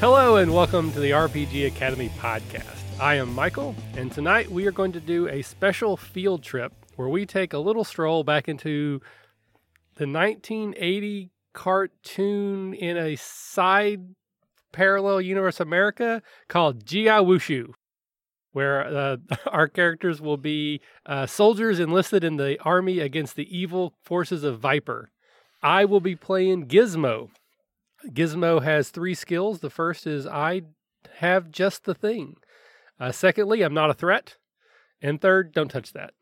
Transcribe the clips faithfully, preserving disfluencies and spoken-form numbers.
Hello and welcome to the R P G Academy podcast. I am Michael, and tonight we are going to do a special field trip where we take a little stroll back into the nineteen eighty cartoon in a side parallel universe America called G I. Wushu, where uh, our characters will be uh, soldiers enlisted in the army against the evil forces of Viper. I will be playing Gizmo. Gizmo has three skills. The first is I have just the thing. Uh, secondly, I'm not a threat. And third, don't touch that.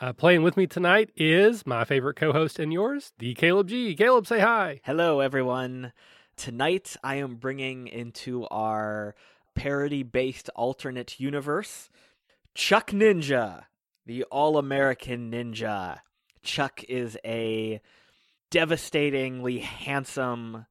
Uh, playing with me tonight is my favorite co-host and yours, the Caleb G. Caleb, say hi. Hello, everyone. Tonight, I am bringing into our parody-based alternate universe, Chuck Ninja, the all-American ninja. Chuck is a devastatingly handsome,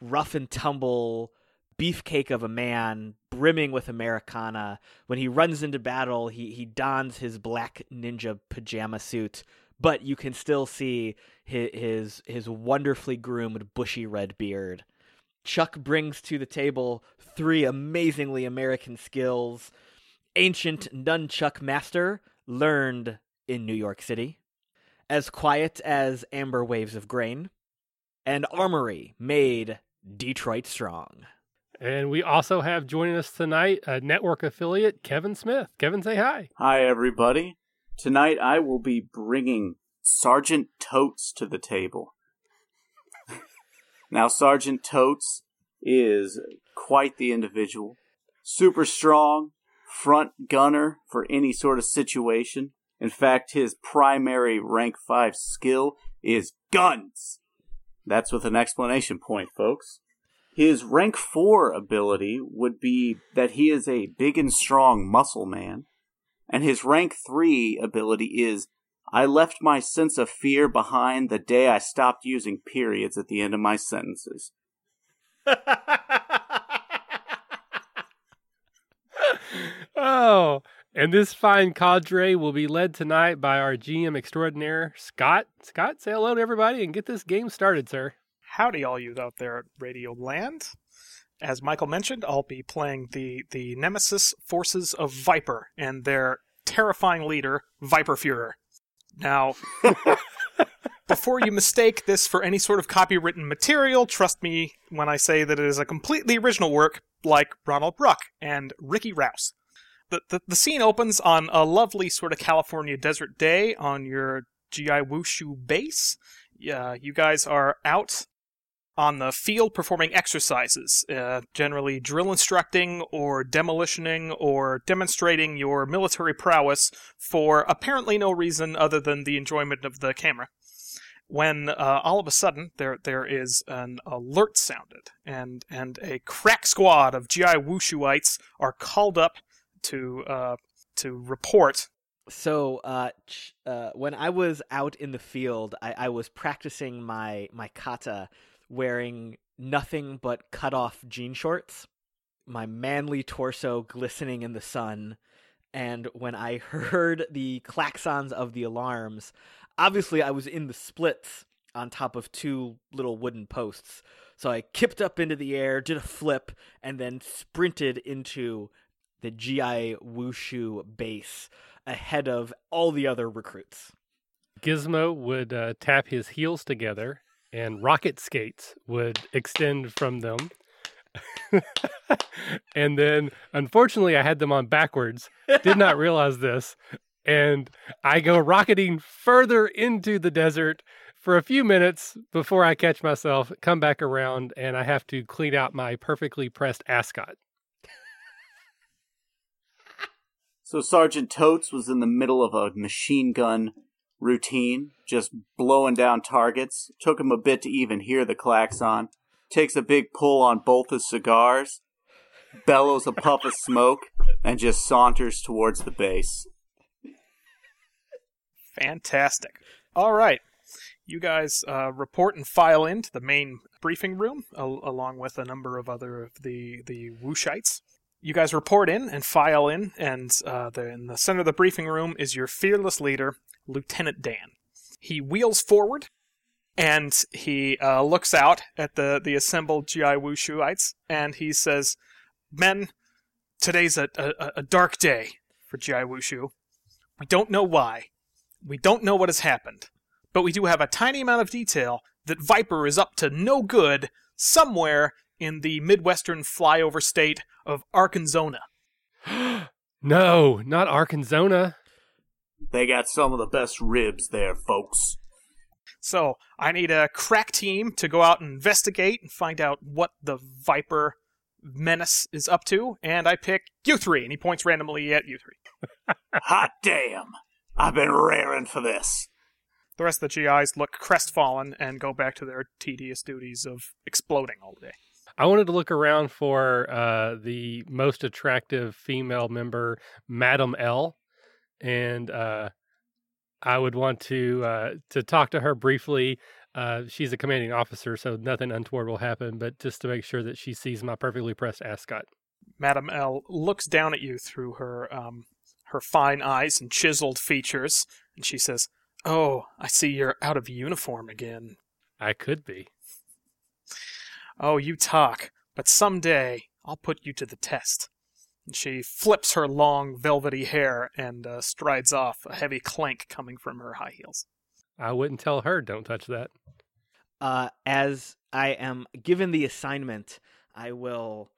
rough and tumble beefcake of a man, brimming with Americana. When he runs into battle, he, he dons his black ninja pajama suit, but you can still see his, his his wonderfully groomed bushy red beard. Chuck brings to the table three amazingly American skills: ancient nunchuck master, learned in New York City, as quiet as amber waves of grain, and armory, made Detroit strong. And we also have joining us tonight a network affiliate, Kevin Smith. Kevin, say hi. Hi, everybody. Tonight I will be bringing Sergeant Totes to the table. Now, Sergeant Totes is quite the individual. Super strong, front gunner for any sort of situation. In fact, his primary rank five skill is guns. That's with an exclamation point, folks. His rank four ability would be that he is a big and strong muscle man. And his rank three ability is, I left my sense of fear behind the day I stopped using periods at the end of my sentences. Oh, and this fine cadre will be led tonight by our G M extraordinaire, Scott. Scott, say hello to everybody and get this game started, sir. Howdy, all you out there at Radio Land. As Michael mentioned, I'll be playing the, the nemesis forces of Viper and their terrifying leader, Viper Fuhrer. Now, before you mistake this for any sort of copywritten material, trust me when I say that it is a completely original work like Ronald Bruck and Ricky Rouse. The, the, the scene opens on a lovely sort of California desert day on your G I. Wushu base. Yeah, you guys are out on the field performing exercises, uh, generally drill instructing or demolitioning or demonstrating your military prowess for apparently no reason other than the enjoyment of the camera. When uh, all of a sudden there there is an alert sounded, and, and a crack squad of G I. Wushuites are called up to uh, to report. So uh, ch- uh, when I was out in the field, I, I was practicing my, my kata wearing nothing but cut-off jean shorts, my manly torso glistening in the sun. And when I heard the klaxons of the alarms, obviously I was in the splits on top of two little wooden posts. So I kipped up into the air, did a flip, and then sprinted into the G I. Wushu base ahead of all the other recruits. Gizmo would uh, tap his heels together, and rocket skates would extend from them. And then, unfortunately, I had them on backwards, did not realize this, and I go rocketing further into the desert for a few minutes before I catch myself, come back around, and I have to clean out my perfectly pressed ascot. So Sergeant Totes was in the middle of a machine gun routine, just blowing down targets. Took him a bit to even hear the klaxon. Takes a big pull on both his cigars, bellows a puff of smoke, and just saunters towards the base. Fantastic. All right. You guys uh, report and file into the main briefing room, al- along with a number of other of the, the Wushites. You guys report in and file in, and uh, the, in the center of the briefing room is your fearless leader, Lieutenant Dan. He wheels forward, And he uh, looks out at the, the assembled G I. Wushuites, and he says, "Men, today's a, a, a dark day for G I. Wushu. We don't know why. We don't know what has happened. But we do have a tiny amount of detail that Viper is up to no good somewhere in the Midwestern flyover state of Arkazona." No, not Arkazona. They got some of the best ribs there, folks. So, I need a crack team to go out and investigate and find out what the Viper menace is up to, and I pick you three, and he points randomly at you three. Hot damn! I've been raring for this. The rest of the G Is look crestfallen and go back to their tedious duties of exploding all day. I wanted to look around for uh, the most attractive female member, Madam L, and uh, I would want to uh, to talk to her briefly. Uh, she's a commanding officer, so nothing untoward will happen, but just to make sure that she sees my perfectly pressed ascot. Madam L looks down at you through her um, her fine eyes and chiseled features, and she says, "Oh, I see you're out of uniform again." I could be. "Oh, you talk, but someday I'll put you to the test." And she flips her long, velvety hair and uh, strides off, a heavy clank coming from her high heels. I wouldn't tell her, don't touch that. Uh, as I am given the assignment, I will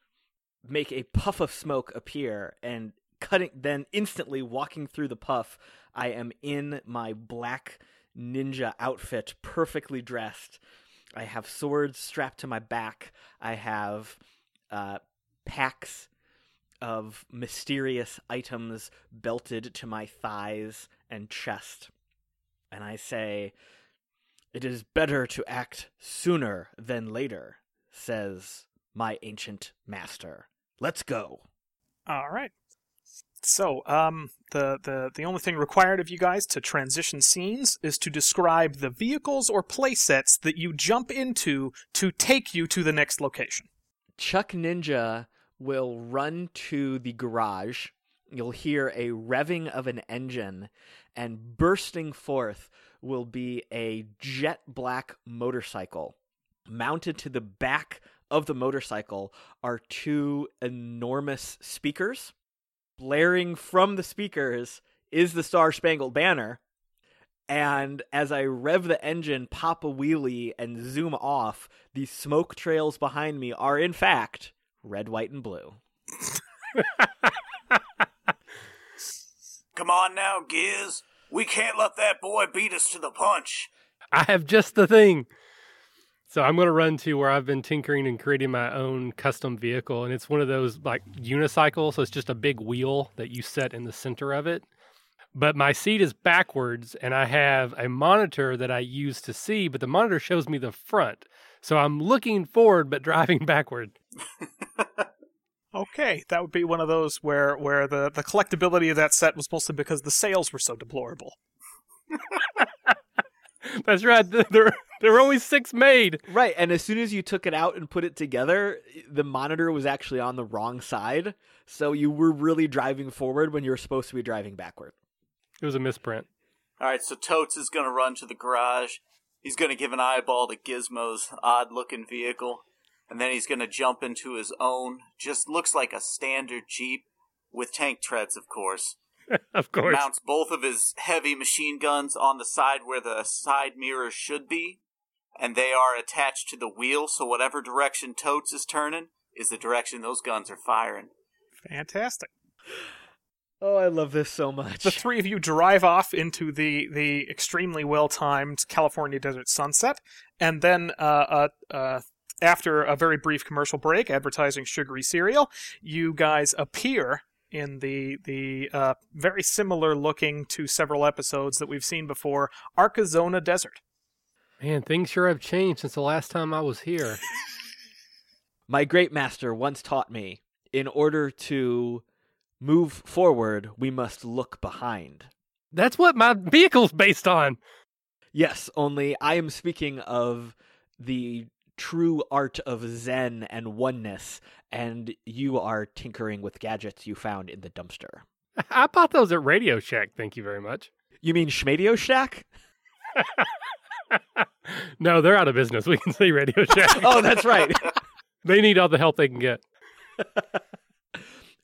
make a puff of smoke appear, and cutting, then instantly walking through the puff, I am in my black ninja outfit, perfectly dressed. I have swords strapped to my back. I have uh, packs of mysterious items belted to my thighs and chest. And I say, "It is better to act sooner than later, says my ancient master. Let's go." All right. So, um, the, the, the only thing required of you guys to transition scenes is to describe the vehicles or playsets that you jump into to take you to the next location. Chuck Ninja will run to the garage. You'll hear a revving of an engine, and bursting forth will be a jet black motorcycle. Mounted to the back of the motorcycle are two enormous speakers. Blaring from the speakers is the Star Spangled Banner. And as I rev the engine, pop a wheelie, and zoom off, the smoke trails behind me are, in fact, red, white, and blue. Come on now, Giz. We can't let that boy beat us to the punch. I have just the thing. So I'm going to run to where I've been tinkering and creating my own custom vehicle. And it's one of those like unicycles. So it's just a big wheel that you set in the center of it. But my seat is backwards, and I have a monitor that I use to see, but the monitor shows me the front. So I'm looking forward, but driving backward. Okay, that would be one of those where, where the, the collectability of that set was mostly because the sales were so deplorable. That's right. There, there were only six made. Right, and as soon as you took it out and put it together, the monitor was actually on the wrong side, so you were really driving forward when you were supposed to be driving backward. It was a misprint. All right, so Totes is going to run to the garage. He's going to give an eyeball to Gizmo's odd-looking vehicle. And then he's going to jump into his own, just looks like a standard Jeep, with tank treads, of course. Of course. Mounts both of his heavy machine guns on the side where the side mirrors should be, and they are attached to the wheel, so whatever direction Totes is turning is the direction those guns are firing. Fantastic. Oh, I love this so much. The three of you drive off into the, the extremely well-timed California desert sunset, and then, uh, uh, uh, after a very brief commercial break, advertising sugary cereal, you guys appear in the the uh, very similar looking to several episodes that we've seen before, Arkazona Desert. Man, things sure have changed since the last time I was here. My great master once taught me, in order to move forward, we must look behind. That's what my vehicle's based on. Yes, only I am speaking of the true art of Zen and oneness, and you are tinkering with gadgets you found in the dumpster. I bought those at Radio Shack, thank you very much. You mean Schmadio Shack? No, they're out of business. We can say Radio Shack. Oh, that's right. They need all the help they can get.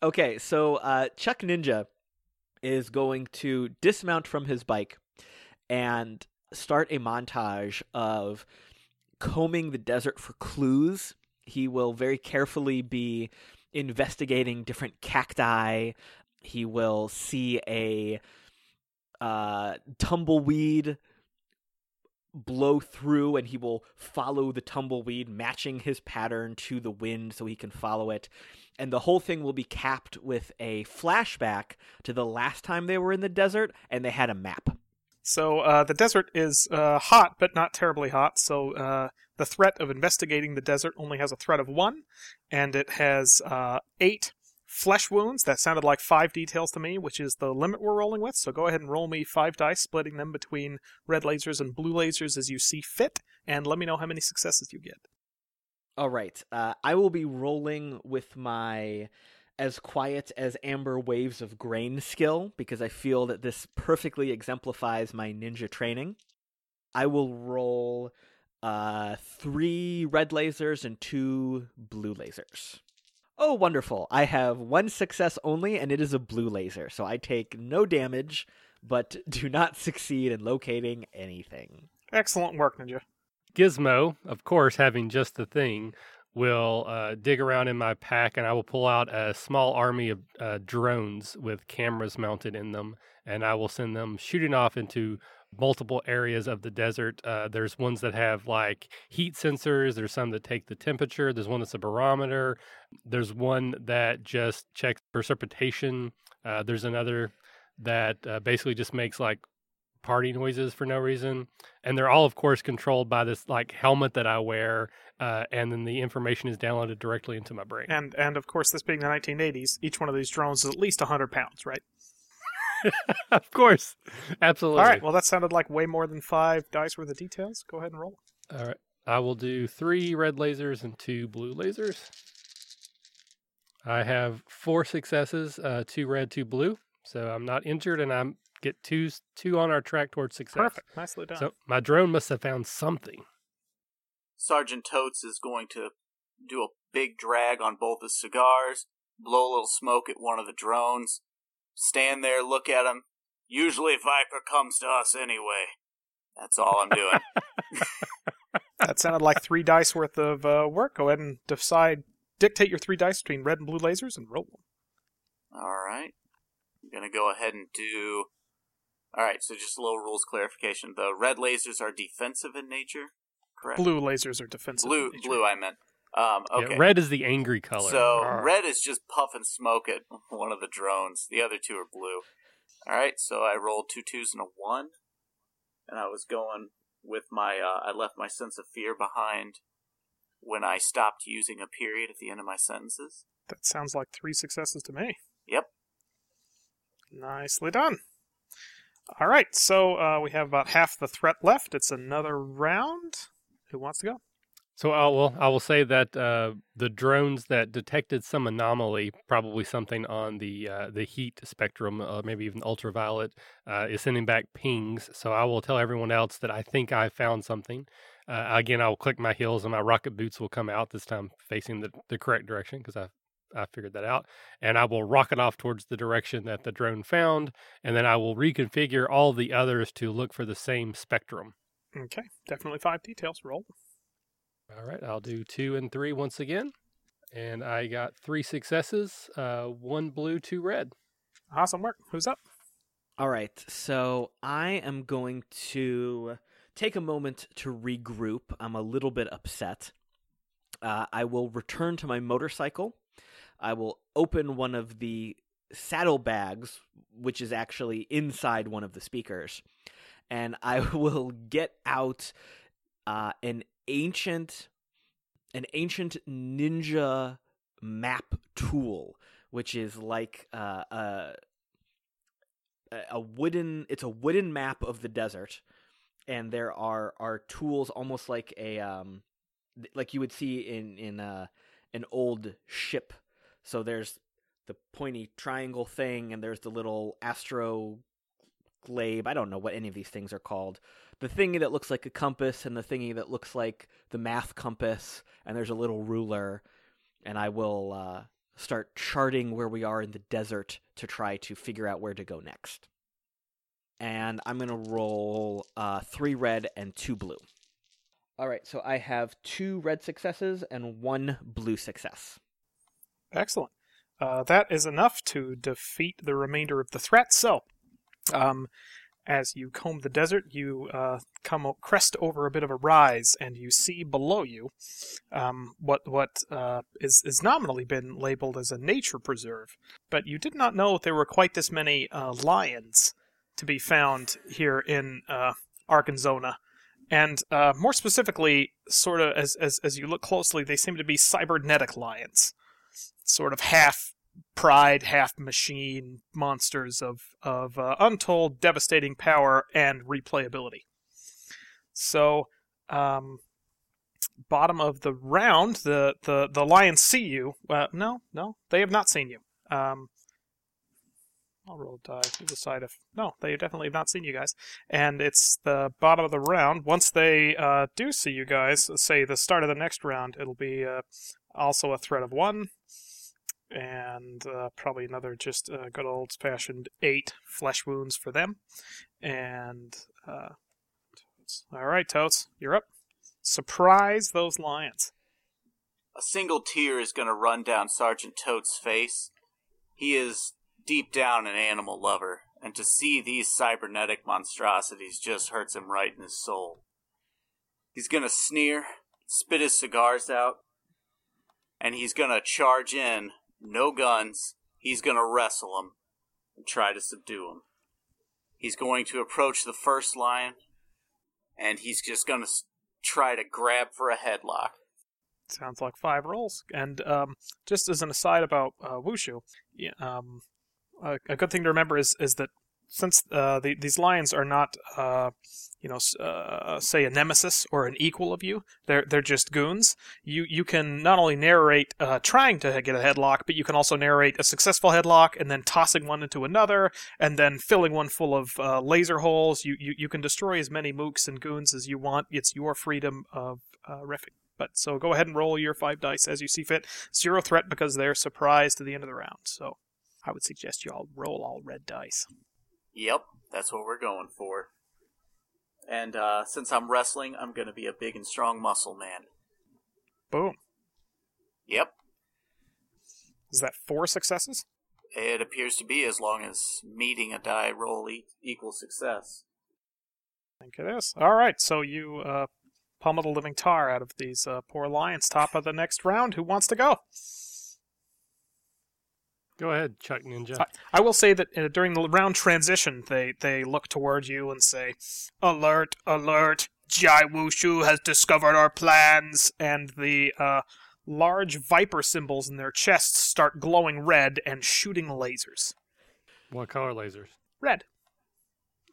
Okay, so uh, Chuck Ninja is going to dismount from his bike and start a montage of combing the desert for clues. He will very carefully be investigating different cacti. He will see a uh, tumbleweed blow through, and he will follow the tumbleweed, matching his pattern to the wind so he can follow it. And the whole thing will be capped with a flashback to the last time they were in the desert, and they had a map. So uh, the desert is uh, hot, but not terribly hot. So uh, the threat of investigating the desert only has a threat of one, and it has uh, eight flesh wounds. That sounded like five details to me, which is the limit we're rolling with. So go ahead and roll me five dice, splitting them between red lasers and blue lasers as you see fit, and let me know how many successes you get. All right. Uh, I will be rolling with my as quiet as amber waves of grain skill, because I feel that this perfectly exemplifies my ninja training. I will roll uh, three red lasers and two blue lasers. Oh, wonderful. I have one success only, and it is a blue laser, so I take no damage, but do not succeed in locating anything. Excellent work, Ninja. Gizmo, of course, having just the thing, will uh, dig around in my pack, and I will pull out a small army of uh, drones with cameras mounted in them, and I will send them shooting off into multiple areas of the desert. Uh, there's ones that have like heat sensors. There's some that take the temperature. There's one that's a barometer. There's one that just checks precipitation. Uh, there's another that uh, basically just makes like party noises for no reason. And they're all, of course, controlled by this like helmet that I wear. Uh, and then the information is downloaded directly into my brain. And, and of course, this being the nineteen eighties, each one of these drones is at least one hundred pounds, right? Of course. Absolutely. All right. Well, that sounded like way more than five dice worth of details. Go ahead and roll. All right. I will do three red lasers and two blue lasers. I have four successes, uh, two red, two blue. So I'm not injured, and I get two two on our track towards success. Perfect. Nicely done. So my drone must have found something. Sergeant Totes is going to do a big drag on both his cigars, blow a little smoke at one of the drones, stand there, look at him. Usually Viper comes to us anyway. That's all I'm doing. That sounded like three dice worth of uh, work. Go ahead and decide, dictate your three dice between red and blue lasers and roll them. All right. I'm going to go ahead and do... All right, so just a little rules clarification. The red lasers are defensive in nature, correct? Blue lasers are defensive blue, in nature. Blue, I meant. Um, okay. Yeah, red is the angry color. So Arr. red is just puffing smoke at one of the drones. The other two are blue. All right, so I rolled two twos and a one, and I was going with my, uh, I left my sense of fear behind when I stopped using a period at the end of my sentences. That sounds like three successes to me. Yep. Nicely done. All right, so uh, we have about half the threat left. It's another round. Who wants to go? So I will, I will say that uh, the drones that detected some anomaly, probably something on the uh, the heat spectrum, uh, maybe even ultraviolet, uh, is sending back pings. So I will tell everyone else that I think I found something. Uh, again, I will click my heels and my rocket boots will come out, this time facing the, the correct direction because I I figured that out. And I will rocket off towards the direction that the drone found, and then I will reconfigure all the others to look for the same spectrum. Okay, definitely five details. Roll. All right, I'll do two and three once again. And I got three successes, uh, one blue, two red. Awesome work. Who's up? All right, so I am going to take a moment to regroup. I'm a little bit upset. Uh, I will return to my motorcycle. I will open one of the saddlebags, which is actually inside one of the speakers, and I will get out uh, an ancient, an ancient ninja map tool, which is like uh, a a wooden. It's a wooden map of the desert, and there are are tools almost like a um, like you would see in in uh, an old ship. So there's the pointy triangle thing, and there's the little astroglabe. I don't know what any of these things are called, the thingy that looks like a compass and the thingy that looks like the math compass, and there's a little ruler, and I will uh, start charting where we are in the desert to try to figure out where to go next. And I'm going to roll uh, three red and two blue. All right, so I have two red successes and one blue success. Excellent. Uh, that is enough to defeat the remainder of the threat. So, um, as you comb the desert, you uh, come o- crest over a bit of a rise, and you see below you um, what what uh, is is nominally been labeled as a nature preserve. But you did not know there were quite this many uh, lions to be found here in uh, Arkazona. And uh, more specifically, sort of as, as as you look closely, they seem to be cybernetic lions. Sort of half pride, half machine monsters of of uh, untold, devastating power and replayability. So, um, bottom of the round, the the, the lions see you. Uh, no, no, they have not seen you. Um, I'll roll a die to decide if... No, they definitely have not seen you guys. And it's the bottom of the round. Once they uh, do see you guys, say the start of the next round, it'll be uh, also a threat of one. And uh, probably another just uh, good old-fashioned eight flesh wounds for them. And... Uh, all right, Totes, you're up. Surprise those lions. A single tear is going to run down Sergeant Totes' face. He is... deep down an animal lover, and to see these cybernetic monstrosities just hurts him right in his soul. He's gonna sneer, spit his cigars out, and he's gonna charge in, no guns. He's gonna wrestle them and try to subdue them. He's going to approach the first lion, and he's just gonna try to grab for a headlock. Sounds like five rolls. And um, just as an aside about uh, Wushu, yeah, um, Uh, a good thing to remember is is that since uh, the, these lions are not, uh, you know, uh, say a nemesis or an equal of you, they're they're just goons. You you can not only narrate uh, trying to get a headlock, but you can also narrate a successful headlock and then tossing one into another and then filling one full of uh, laser holes. You, you you can destroy as many mooks and goons as you want. It's your freedom of uh, riffing. But so go ahead and roll your five dice as you see fit. Zero threat because they're surprised to the end of the round. So. I would suggest you all roll all red dice. Yep, that's what we're going for. And uh, since I'm wrestling, I'm going to be a big and strong muscle man. Boom. Yep. Is that four successes? It appears to be, as long as meeting a die roll e- equals success. I think it is. All right, so you uh, pummel the living tar out of these uh, poor lions. Top of the next round. Who wants to go? Go ahead, Chuck Ninja. I, I will say that uh, during the round transition, they, they look toward you and say, "Alert, alert, G I. Wushu has discovered our plans." And the uh, large viper symbols in their chests start glowing red and shooting lasers. What color lasers? Red.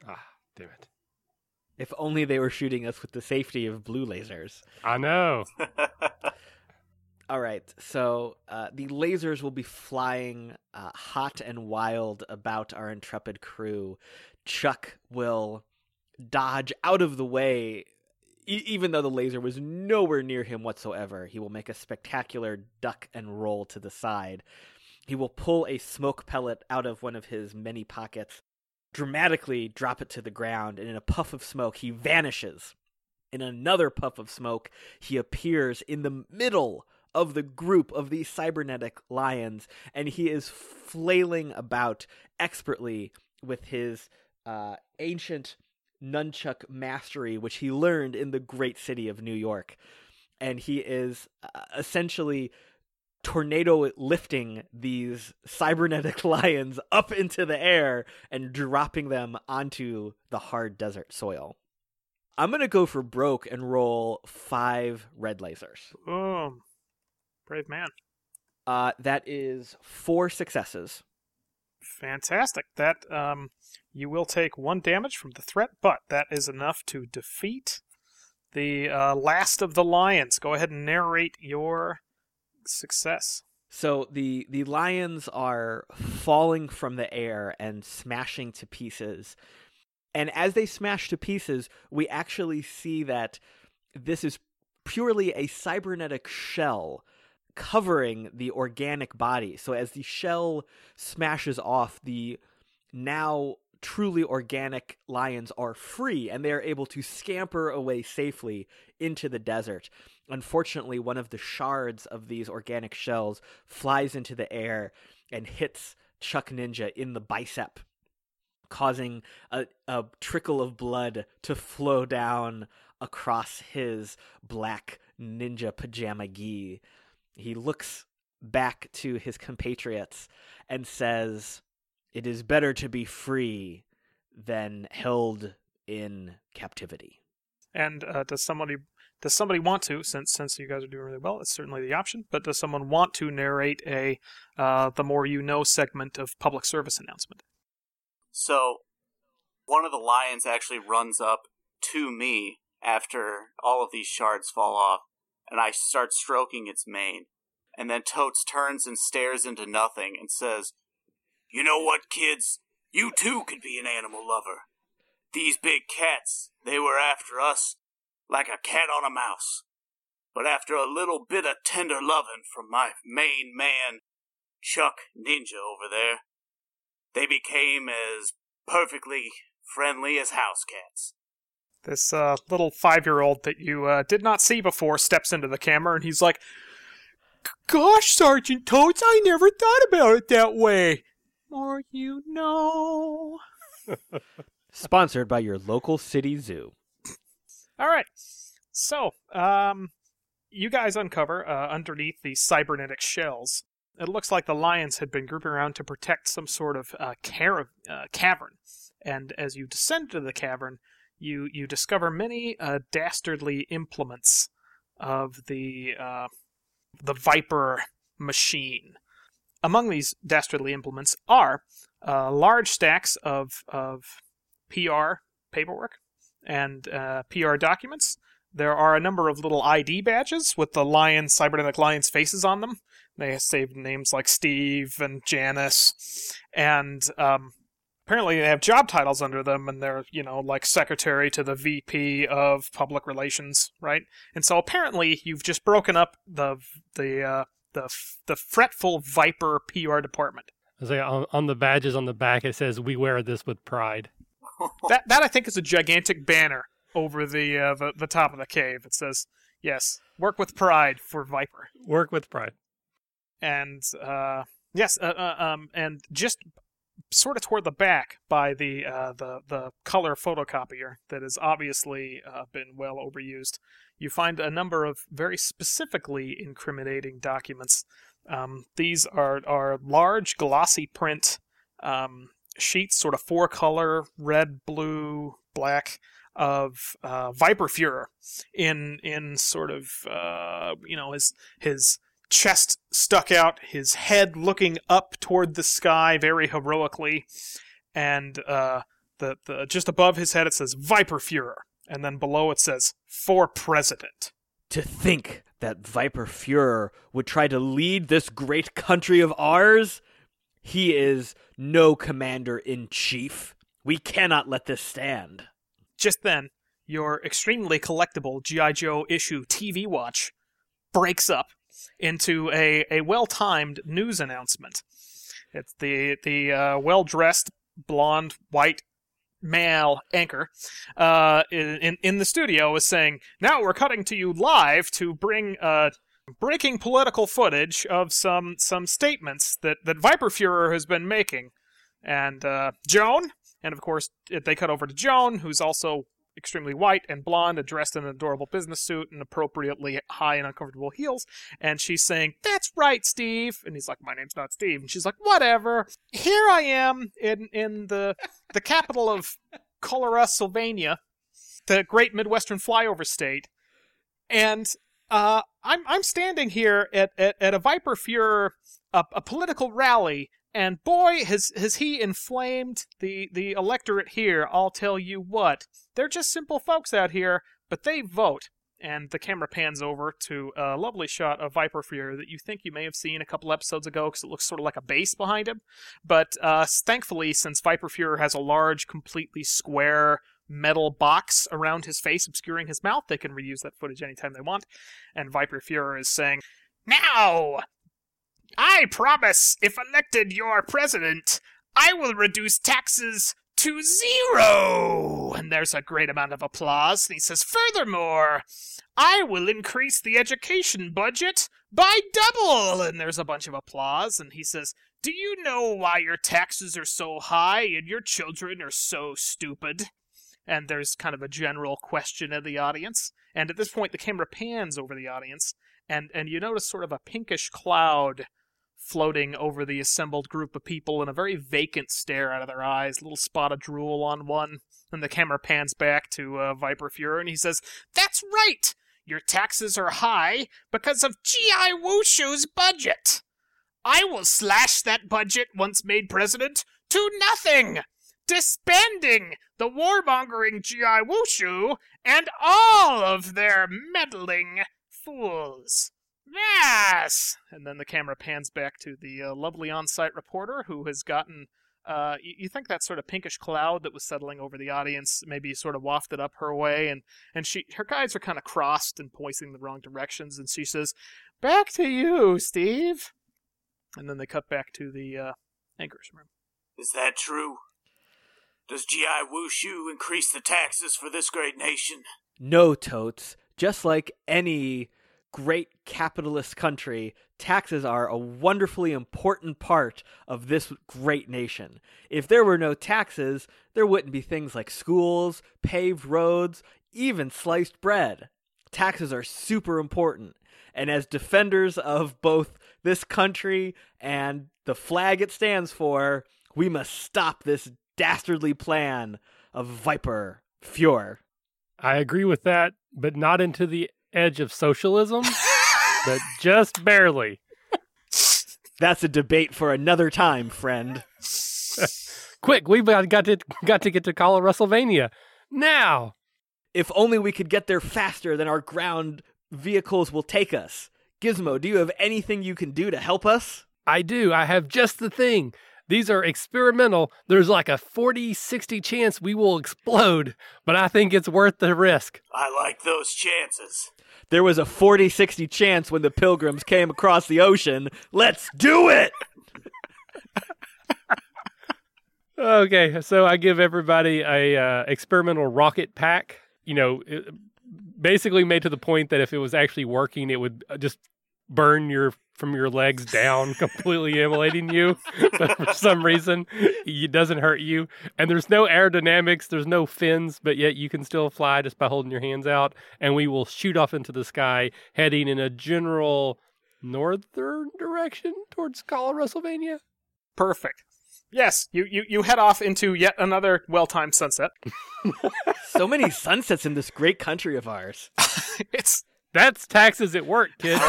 Ah, damn it. If only they were shooting us with the safety of blue lasers. I know. All right, so uh, the lasers will be flying uh, hot and wild about our intrepid crew. Chuck will dodge out of the way, e- even though the laser was nowhere near him whatsoever. He will make a spectacular duck and roll to the side. He will pull a smoke pellet out of one of his many pockets, dramatically drop it to the ground, and in a puff of smoke, he vanishes. In another puff of smoke, he appears in the middle of the group of these cybernetic lions, and he is flailing about expertly with his uh, ancient nunchuck mastery, which he learned in the great city of New York. And he is uh, essentially tornado lifting these cybernetic lions up into the air and dropping them onto the hard desert soil. I'm going to go for broke and roll five red lasers. Oh. Brave man. Uh, that is four successes. Fantastic. That um, you will take one damage from the threat, but that is enough to defeat the uh, last of the lions. Go ahead and narrate your success. So the, the lions are falling from the air and smashing to pieces. And as they smash to pieces, we actually see that this is purely a cybernetic shell covering the organic body. So as the shell smashes off, the now truly organic lions are free, and they are able to scamper away safely into the desert. Unfortunately, one of the shards of these organic shells flies into the air and hits Chuck Ninja in the bicep, causing a, a trickle of blood to flow down across his black ninja pajama gi. He looks back to his compatriots and says, "It is better to be free than held in captivity." And uh, does somebody does somebody want to, since since you guys are doing really well, it's certainly the option, but does someone want to narrate a uh, the more you know segment of public service announcement? So one of the lions actually runs up to me after all of these shards fall off, and I start stroking its mane. And then Totes turns and stares into nothing and says, "You know what, kids? You too could be an animal lover. These big cats, they were after us like a cat on a mouse. But after a little bit of tender loving from my main man, Chuck Ninja over there, they became as perfectly friendly as house cats." This uh, little five-year-old that you uh, did not see before steps into the camera, and he's like, "Gosh, Sergeant Totes, I never thought about it that way. More you know." Sponsored by your local city zoo. All right. So, um, you guys uncover, uh, underneath the cybernetic shells, it looks like the lions had been grouping around to protect some sort of uh, carav- uh, cavern. And as you descend to the cavern, You you discover many uh, dastardly implements of the uh, the Viper machine. Among these dastardly implements are uh, large stacks of of P R paperwork and uh, P R documents. There are a number of little I D badges with the lion, cybernetic lions' faces on them. They save names like Steve and Janice, and um, apparently they have job titles under them, and they're, you know, like secretary to the V P of public relations, right? And so apparently you've just broken up the the uh, the the fretful Viper P R department. It's like on, on the badges on the back it says, "We wear this with pride." that that I think is a gigantic banner over the uh, the, the top of the cave. It says, "Yes, work with pride for Viper." Work with pride. And uh, yes, uh, uh, um, and just. Sort of toward the back by the uh, the the color photocopier that has obviously uh, been well overused, you find a number of very specifically incriminating documents. Um, these are, are large glossy print um, sheets, sort of four color, red, blue, black, of uh, Viper Fuhrer in in sort of uh, you know his his. chest stuck out, his head looking up toward the sky very heroically, and uh, the, the just above his head it says Viper Fuhrer, and then below it says for president. To think that Viper Fuhrer would try to lead this great country of ours? He is no commander in chief. We cannot let this stand. Just then, your extremely collectible G I. Joe issue T V watch breaks up into a, a well-timed news announcement. It's the the uh, well-dressed blonde white male anchor uh, in in the studio is saying, "Now we're cutting to you live to bring uh, breaking political footage of some some statements that that Viper Fuhrer has been making." And uh, Joan, and of course they cut over to Joan, who's also extremely white and blonde and dressed in an adorable business suit and appropriately high and uncomfortable heels. And she's saying, "That's right, Steve." And he's like, "My name's not Steve." And she's like, "Whatever. Here I am in, in the the capital of Colorestlevania, the great Midwestern flyover state. And uh, I'm I'm standing here at, at, at a Viper Fuhrer, a, a political rally. And boy, has has he inflamed the, the electorate here, I'll tell you what. They're just simple folks out here, but they vote. and the camera pans over to a lovely shot of Viper Fuhrer that you think you may have seen a couple episodes ago because it looks sort of like a base behind him. But uh, thankfully, since Viper Fuhrer has a large, completely square metal box around his face obscuring his mouth, they can reuse that footage anytime they want. And Viper Fuhrer is saying, "Now, I promise, if elected your president, I will reduce taxes to zero!" And there's a great amount of applause. And he says, "Furthermore, I will increase the education budget by double!" And there's a bunch of applause. And he says, "Do you know why your taxes are so high and your children are so stupid?" And there's kind of a general question of the audience. And at this point, the camera pans over the audience. And, and you notice sort of a pinkish cloud floating over the assembled group of people and a very vacant stare out of their eyes, little spot of drool on one, and the camera pans back to uh, Viper Fuhrer, and he says, "That's right! Your taxes are high because of G I. Wushu's budget! I will slash that budget, once made president, to nothing! Disbanding the warmongering G I. Wushu and all of their meddling fools! Yes!" And then the camera pans back to the uh, lovely on-site reporter who has gotten, uh, you, you think that sort of pinkish cloud that was settling over the audience maybe sort of wafted up her way, and, and she her eyes are kind of crossed and pointing the wrong directions, and she says, "Back to you, Steve." And then they cut back to the uh, anchor's room. "Is that true? Does G I. Wushu increase the taxes for this great nation?" "No, Totes. Just like any great capitalist country, taxes are a wonderfully important part of this great nation. If there were no taxes, there wouldn't be things like schools, paved roads, even sliced bread. Taxes are super important. And as defenders of both this country and the flag it stands for, we must stop this dastardly plan of Viper Fuhrer." I agree with that, but not into the edge of socialism, but just barely. That's a debate for another time, friend. Quick, we've got to got to get to Colorestlevania now. If only we could get there faster than our ground vehicles will take us. Gizmo, do you have anything you can do to help us? I do. I have just the thing. These are experimental. There's like a forty sixty chance we will explode, but I think it's worth the risk. I like those chances. There was a forty sixty chance when the pilgrims came across the ocean. Let's do it! Okay, so I give everybody a uh, experimental rocket pack. You know, it basically made to the point that if it was actually working, it would just burn your from your legs down, completely immolating you. But for some reason, it doesn't hurt you. And there's no aerodynamics, there's no fins, but yet you can still fly just by holding your hands out. And we will shoot off into the sky, heading in a general northern direction towards Colorestlevania. Perfect. Yes, you, you, you head off into yet another well-timed sunset. So many sunsets in this great country of ours. It's That's taxes at work, kid.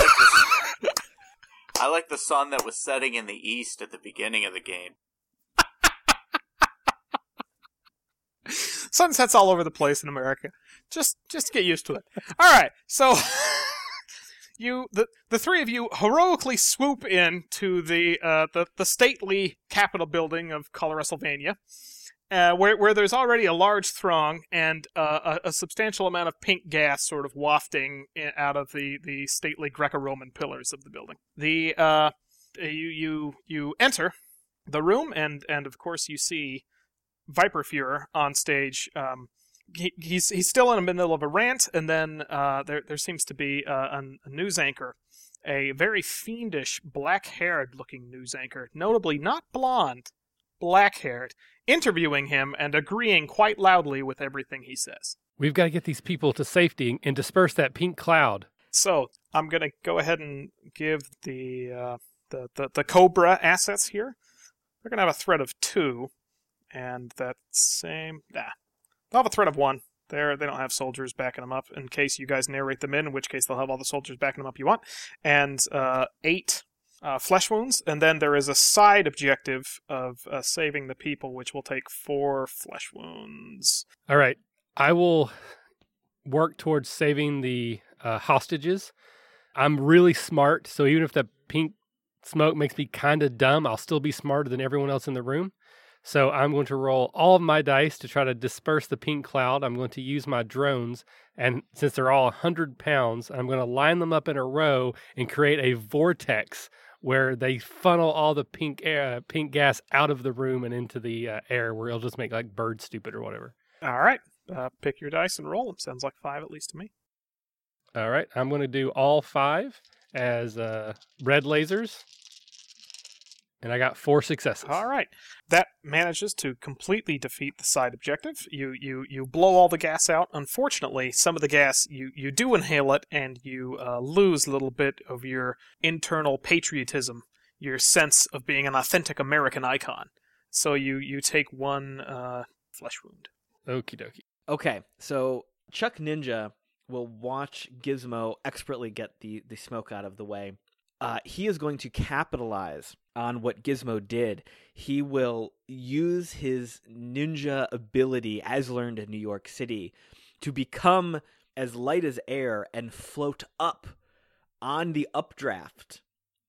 I like the sun that was setting in the east at the beginning of the game. Sunsets all over the place in America. Just just get used to it. All right, so you the, the three of you heroically swoop in to the uh, the, the stately Capitol building of Colorestlevania, uh, where where there's already a large throng and uh, a, a substantial amount of pink gas sort of wafting in, out of the, the stately Greco-Roman pillars of the building. The uh, you you you enter the room and, and of course you see Viper Fuhrer on stage. Um, he, he's he's still in the middle of a rant, and then uh, there there seems to be uh, an, a news anchor, a very fiendish black-haired looking news anchor, notably not blonde, black-haired, interviewing him and agreeing quite loudly with everything he says. We've got to get these people to safety and disperse that pink cloud. So I'm going to go ahead and give the, uh, the the the Cobra assets here. They're going to have a threat of two, and that same nah. They'll have a threat of one. They're, they don't have soldiers backing them up, in case you guys narrate them in, in which case they'll have all the soldiers backing them up you want. And uh, eight... Uh, flesh wounds, and then there is a side objective of uh, saving the people, which will take four flesh wounds. All right. I will work towards saving the uh, hostages. I'm really smart, so even if the pink smoke makes me kind of dumb, I'll still be smarter than everyone else in the room. So I'm going to roll all of my dice to try to disperse the pink cloud. I'm going to use my drones, and since they're all one hundred pounds, I'm going to line them up in a row and create a vortex where they funnel all the pink air, pink gas out of the room and into the uh, air, where it'll just make like bird stupid or whatever. All right. Uh, pick your dice and roll them. Sounds like five at least to me. All right. I'm going to do all five as uh, red lasers. And I got four successes. All right. That manages to completely defeat the side objective. You you you blow all the gas out. Unfortunately, some of the gas, you, you do inhale it, and you uh, lose a little bit of your internal patriotism, your sense of being an authentic American icon. So you, you take one uh, flesh wound. Okie dokie. Okay, so Chuck Ninja will watch Gizmo expertly get the, the smoke out of the way. Uh, he is going to capitalize on what Gizmo did. He will use his ninja ability, as learned in New York City, to become as light as air and float up on the updraft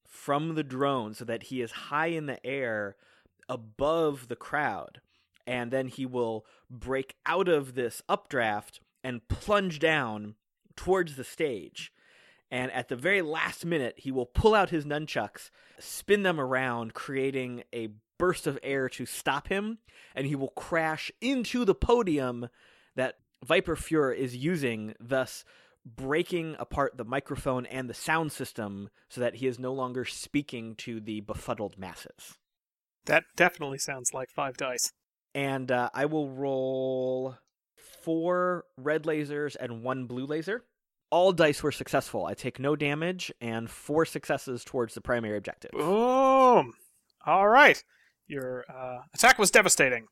from the drone so that he is high in the air above the crowd. And then he will break out of this updraft and plunge down towards the stage. And at the very last minute, he will pull out his nunchucks, spin them around, creating a burst of air to stop him, and he will crash into the podium that Viper Fuhrer is using, thus breaking apart the microphone and the sound system so that he is no longer speaking to the befuddled masses. That definitely sounds like five dice. And uh, I will roll four red lasers and one blue laser. All dice were successful. I take no damage and four successes towards the primary objective. Boom! All right. Your uh, attack was devastating.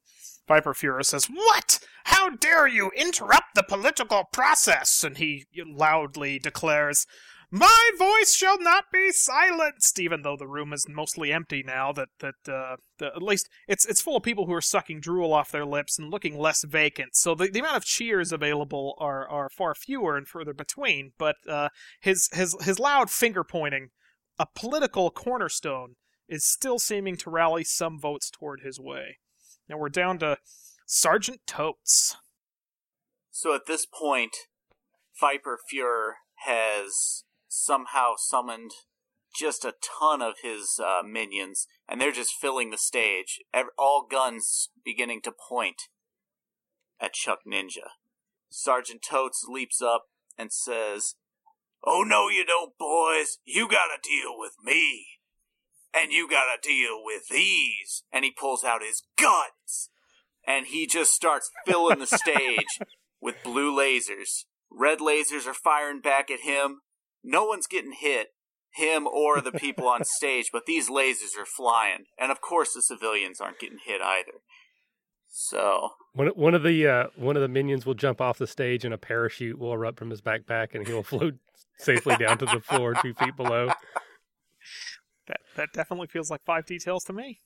Viper Fuhrer says, "What? How dare you interrupt the political process?" And he loudly declares, "My voice shall not be silenced," even though the room is mostly empty now. That that uh, the, at least it's it's full of people who are sucking drool off their lips and looking less vacant. So the, the amount of cheers available are, are far fewer and further between. But uh, his his his loud finger pointing, a political cornerstone, is still seeming to rally some votes toward his way. Now we're down to Sergeant Totes. So at this point, Viper Fuhrer has somehow summoned just a ton of his uh, minions, and they're just filling the stage, all guns beginning to point at Chuck Ninja. Sergeant Totes leaps up and says, "Oh no you don't, boys! You gotta deal with me! And you gotta deal with these!" And he pulls out his guns! And he just starts filling the stage with blue lasers. Red lasers are firing back at him. No one's getting hit, him or the people on stage, but these lasers are flying. And of course the civilians aren't getting hit either. So one one of the uh, one of the minions will jump off the stage, and a parachute will erupt from his backpack, and he will float safely down to the floor two feet below. That that definitely feels like five details to me.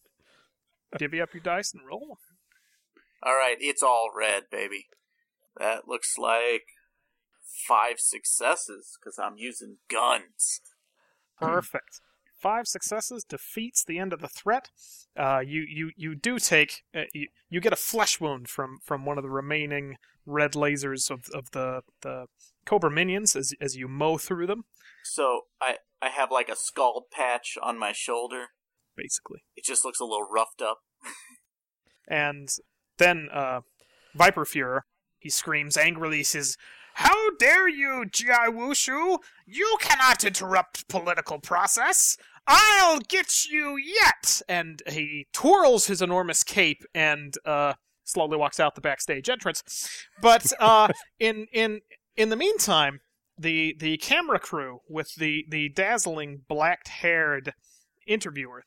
Divvy up your dice and roll. All right, it's all red, baby. That looks like five successes because I'm using guns. Perfect. Five successes defeats the end of the threat. Uh, you you you do take uh, you, you get a flesh wound from, from one of the remaining red lasers of of the the Cobra minions as as you mow through them. So I I have like a scald patch on my shoulder. Basically, it just looks a little roughed up. And then uh, Viper Fuhrer, he screams angrily. He says, "How dare you, G I. Wushu! You cannot interrupt political process! I'll get you yet!" And he twirls his enormous cape and uh, slowly walks out the backstage entrance. But uh, in in in the meantime, the the camera crew with the, the dazzling black-haired interviewer,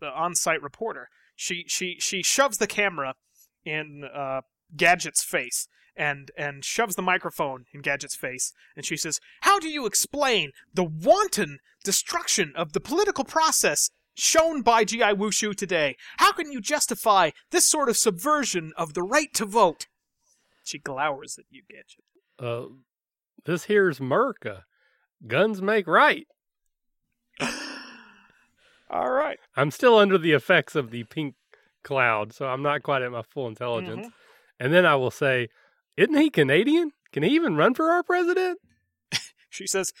the on-site reporter, she she she shoves the camera in uh, Gadget's face. And and shoves the microphone in Gadget's face, and she says, "How do you explain the wanton destruction of the political process shown by G I. Wushu today? How can you justify this sort of subversion of the right to vote?" She glowers at you, Gadget. Uh, This here's Merca. Guns make right. All right. I'm still under the effects of the pink cloud, so I'm not quite at my full intelligence. Mm-hmm. And then I will say, isn't he Canadian? Can he even run for our president? She says,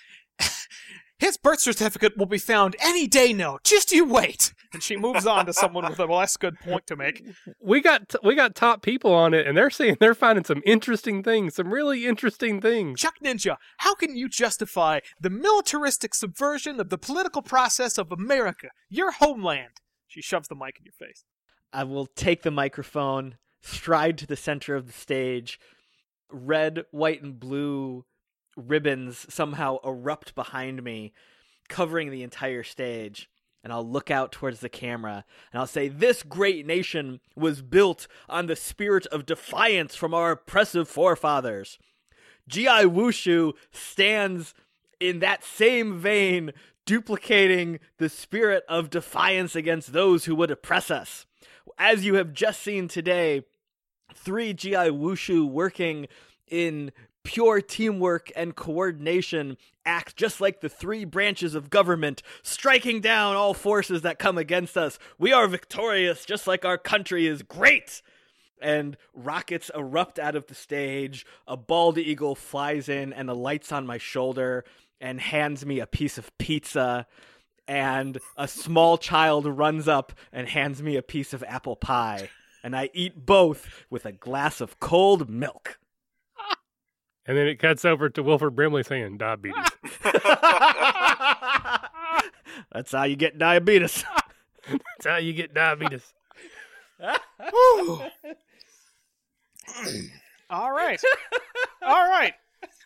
his birth certificate will be found any day now. Just you wait. And she moves on to someone with a less good point to make. We got t- we got top people on it, and they're saying they're finding some interesting things, some really interesting things. Chuck Ninja, how can you justify the militaristic subversion of the political process of America, your homeland? She shoves the mic in your face. I will take the microphone, stride to the center of the stage. Red, white, and blue ribbons somehow erupt behind me, covering the entire stage, and I'll look out towards the camera, and I'll say, this great nation was built on the spirit of defiance from our oppressive forefathers. G I. Wushu stands in that same vein, duplicating the spirit of defiance against those who would oppress us. As you have just seen today, three G I. Wushu working in pure teamwork and coordination act just like the three branches of government, striking down all forces that come against us. We are victorious, just like our country is great. And rockets erupt out of the stage. A bald eagle flies in and alights on my shoulder and hands me a piece of pizza. And a small child runs up and hands me a piece of apple pie. And I eat both with a glass of cold milk. And then it cuts over to Wilford Brimley saying, diabetes. That's how you get diabetes. That's how you get diabetes. All right. All right.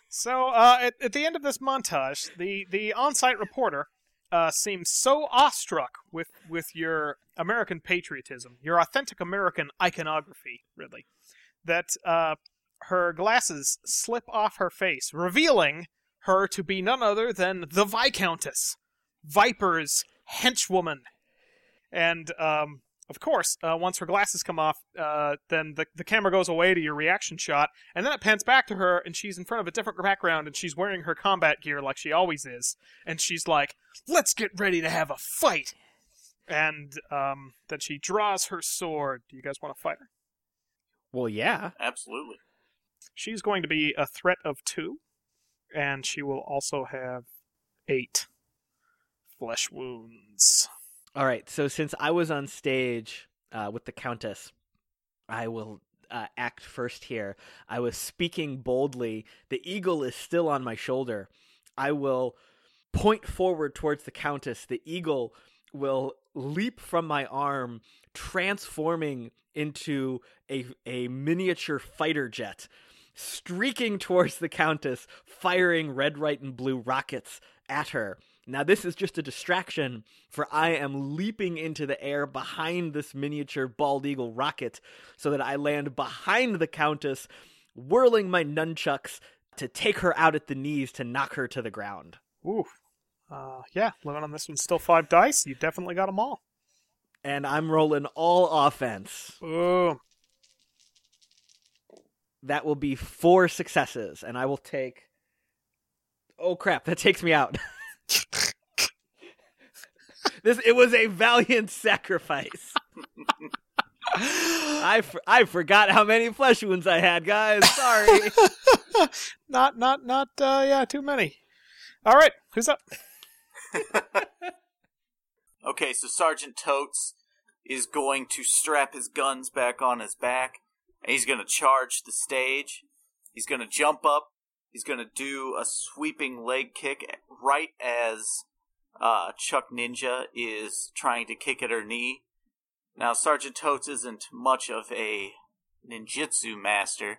So uh, at, at the end of this montage, the, the on-site reporter uh, seems so awestruck with, with your American patriotism, your authentic American iconography, really, that... Uh, her glasses slip off her face, revealing her to be none other than the Viscountess, Viper's henchwoman. And, um, of course, uh, once her glasses come off, uh, then the, the camera goes away to your reaction shot, and then it pans back to her, and she's in front of a different background, and she's wearing her combat gear like she always is. And she's like, let's get ready to have a fight! And um, then she draws her sword. Do you guys want to fight her? Well, yeah. Absolutely. She's going to be a threat of two, and she will also have eight flesh wounds. All right, so since I was on stage uh, with the Countess, I will uh, act first here. I was speaking boldly. The eagle is still on my shoulder. I will point forward towards the Countess. The eagle will leap from my arm, transforming into a a miniature fighter jet, streaking towards the Countess, firing red, white, and blue rockets at her. Now, this is just a distraction, for I am leaping into the air behind this miniature bald eagle rocket so that I land behind the Countess, whirling my nunchucks to take her out at the knees to knock her to the ground. Ooh. Uh, yeah, living on this one's still five dice. You definitely got them all. And I'm rolling all offense. Ooh. That will be four successes, and I will take... Oh, crap, that takes me out. This It was a valiant sacrifice. I, for, I forgot how many flesh wounds I had, guys. Sorry. not, not, not, uh, yeah, too many. All right, who's up? Okay, so Sergeant Totes is going to strap his guns back on his back, and he's going to charge the stage. He's going to jump up. He's going to do a sweeping leg kick right as uh, Chuck Ninja is trying to kick at her knee. Now, Sergeant Totes isn't much of a ninjutsu master,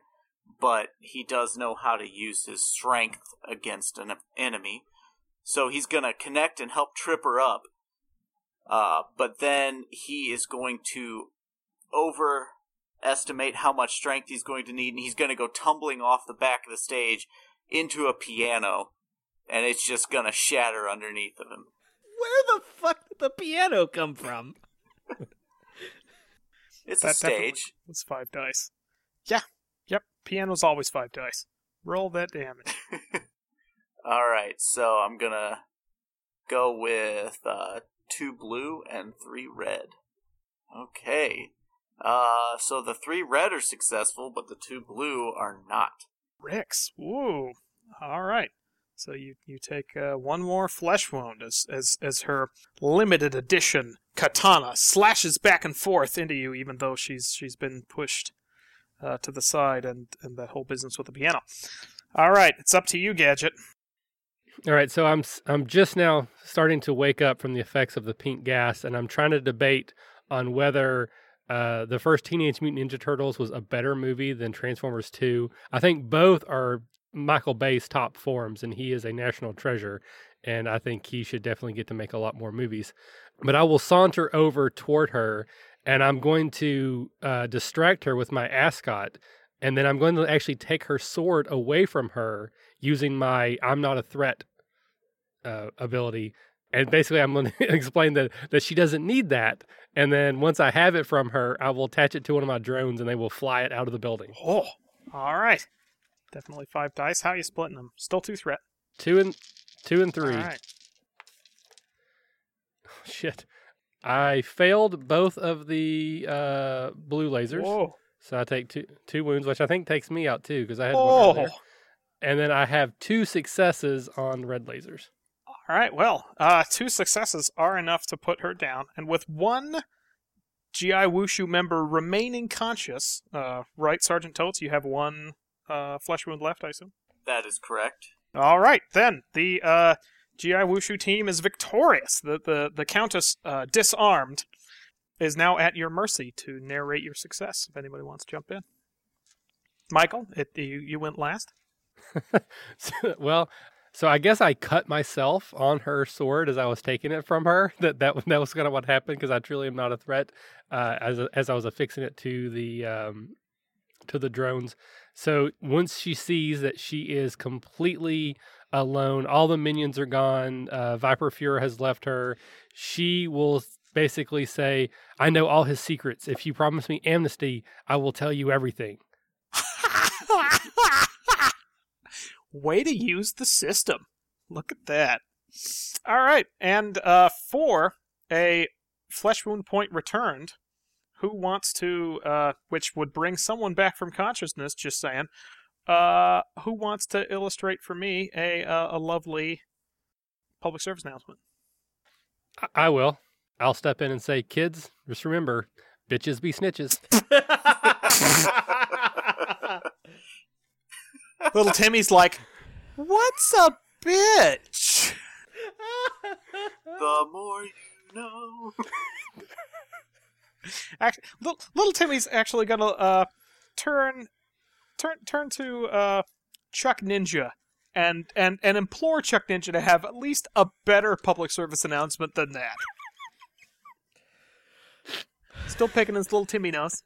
but he does know how to use his strength against an enemy. So he's going to connect and help trip her up. Uh, but then he is going to overestimate how much strength he's going to need, and he's going to go tumbling off the back of the stage into a piano, and it's just going to shatter underneath of him. Where the fuck did the piano come from? It's that a stage. It's five dice. Yeah. Yep. Piano's always five dice. Roll that damage. All right, so I'm going to go with uh, two blue and three red. Okay. Uh, so the three red are successful, but the two blue are not. Ricks. Woo. All right. So you, you take uh, one more flesh wound as, as, as her limited edition katana slashes back and forth into you, even though she's she's been pushed uh, to the side and, and that whole business with the piano. All right. It's up to you, Gadget. All right. So I'm I'm just now starting to wake up from the effects of the pink gas, and I'm trying to debate on whether uh, the first Teenage Mutant Ninja Turtles was a better movie than Transformers two. I think both are Michael Bay's top forms, and he is a national treasure, and I think he should definitely get to make a lot more movies. But I will saunter over toward her, and I'm going to uh, distract her with my ascot, and then I'm going to actually take her sword away from her using my I'm not a threat uh, ability. And basically, I'm going to explain that, that she doesn't need that. And then once I have it from her, I will attach it to one of my drones, and they will fly it out of the building. Oh, all right. Definitely five dice. How are you splitting them? Still two threat. Two and two and three. All right. Oh, shit. I failed both of the uh, blue lasers. Whoa. So I take two two wounds, which I think takes me out too, because I had oh. one earlier. And then I have two successes on red lasers. All right, well, uh, two successes are enough to put her down. And with one G I. Wushu member remaining conscious, uh, right, Sergeant Totes, you have one uh, flesh wound left, I assume? That is correct. All right, then. The uh, G I. Wushu team is victorious. The the, the Countess, uh, disarmed, is now at your mercy to narrate your success, if anybody wants to jump in. Michael, it, you, you went last? so, well... So I guess I cut myself on her sword as I was taking it from her. That that, that was kind of what happened, because I truly am not a threat uh, as as I was affixing it to the um, to the drones. So once she sees that she is completely alone, all the minions are gone, uh, Viper Fuhrer has left her, she will basically say, I know all his secrets. If you promise me amnesty, I will tell you everything. Way to use the system. Look at that. All right. And uh, for a flesh wound point returned, who wants to, uh, which would bring someone back from consciousness, just saying, uh, who wants to illustrate for me a, uh, a lovely public service announcement? I-, I will. I'll step in and say, kids, just remember, bitches be snitches. Little Timmy's like, what's a bitch? The more you know. Actually, little, little Timmy's actually gonna uh, turn, turn, turn to uh, Chuck Ninja, and and and implore Chuck Ninja to have at least a better public service announcement than that. Still picking his little Timmy nose.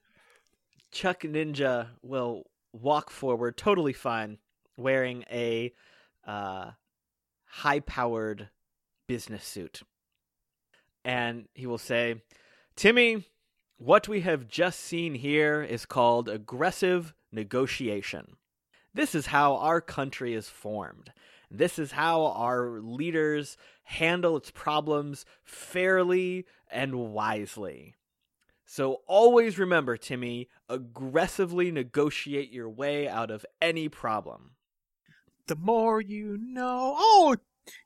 Chuck Ninja will walk forward, totally fine, wearing a uh, high-powered business suit. And he will say, Timmy, what we have just seen here is called aggressive negotiation. This is how our country is formed. This is how our leaders handle its problems fairly and wisely. So always remember, Timmy, aggressively negotiate your way out of any problem. The more you know. Oh,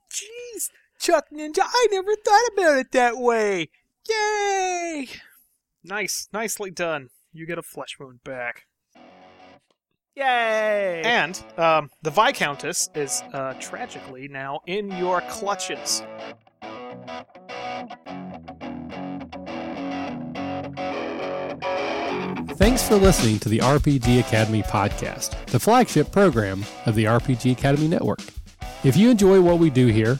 jeez, Chuck Ninja, I never thought about it that way. Yay! Nice, nicely done. You get a flesh wound back. Yay! And um, the Viscountess is uh, tragically now in your clutches. Thanks for listening to the R P G Academy podcast, the flagship program of the R P G Academy Network. If you enjoy what we do here,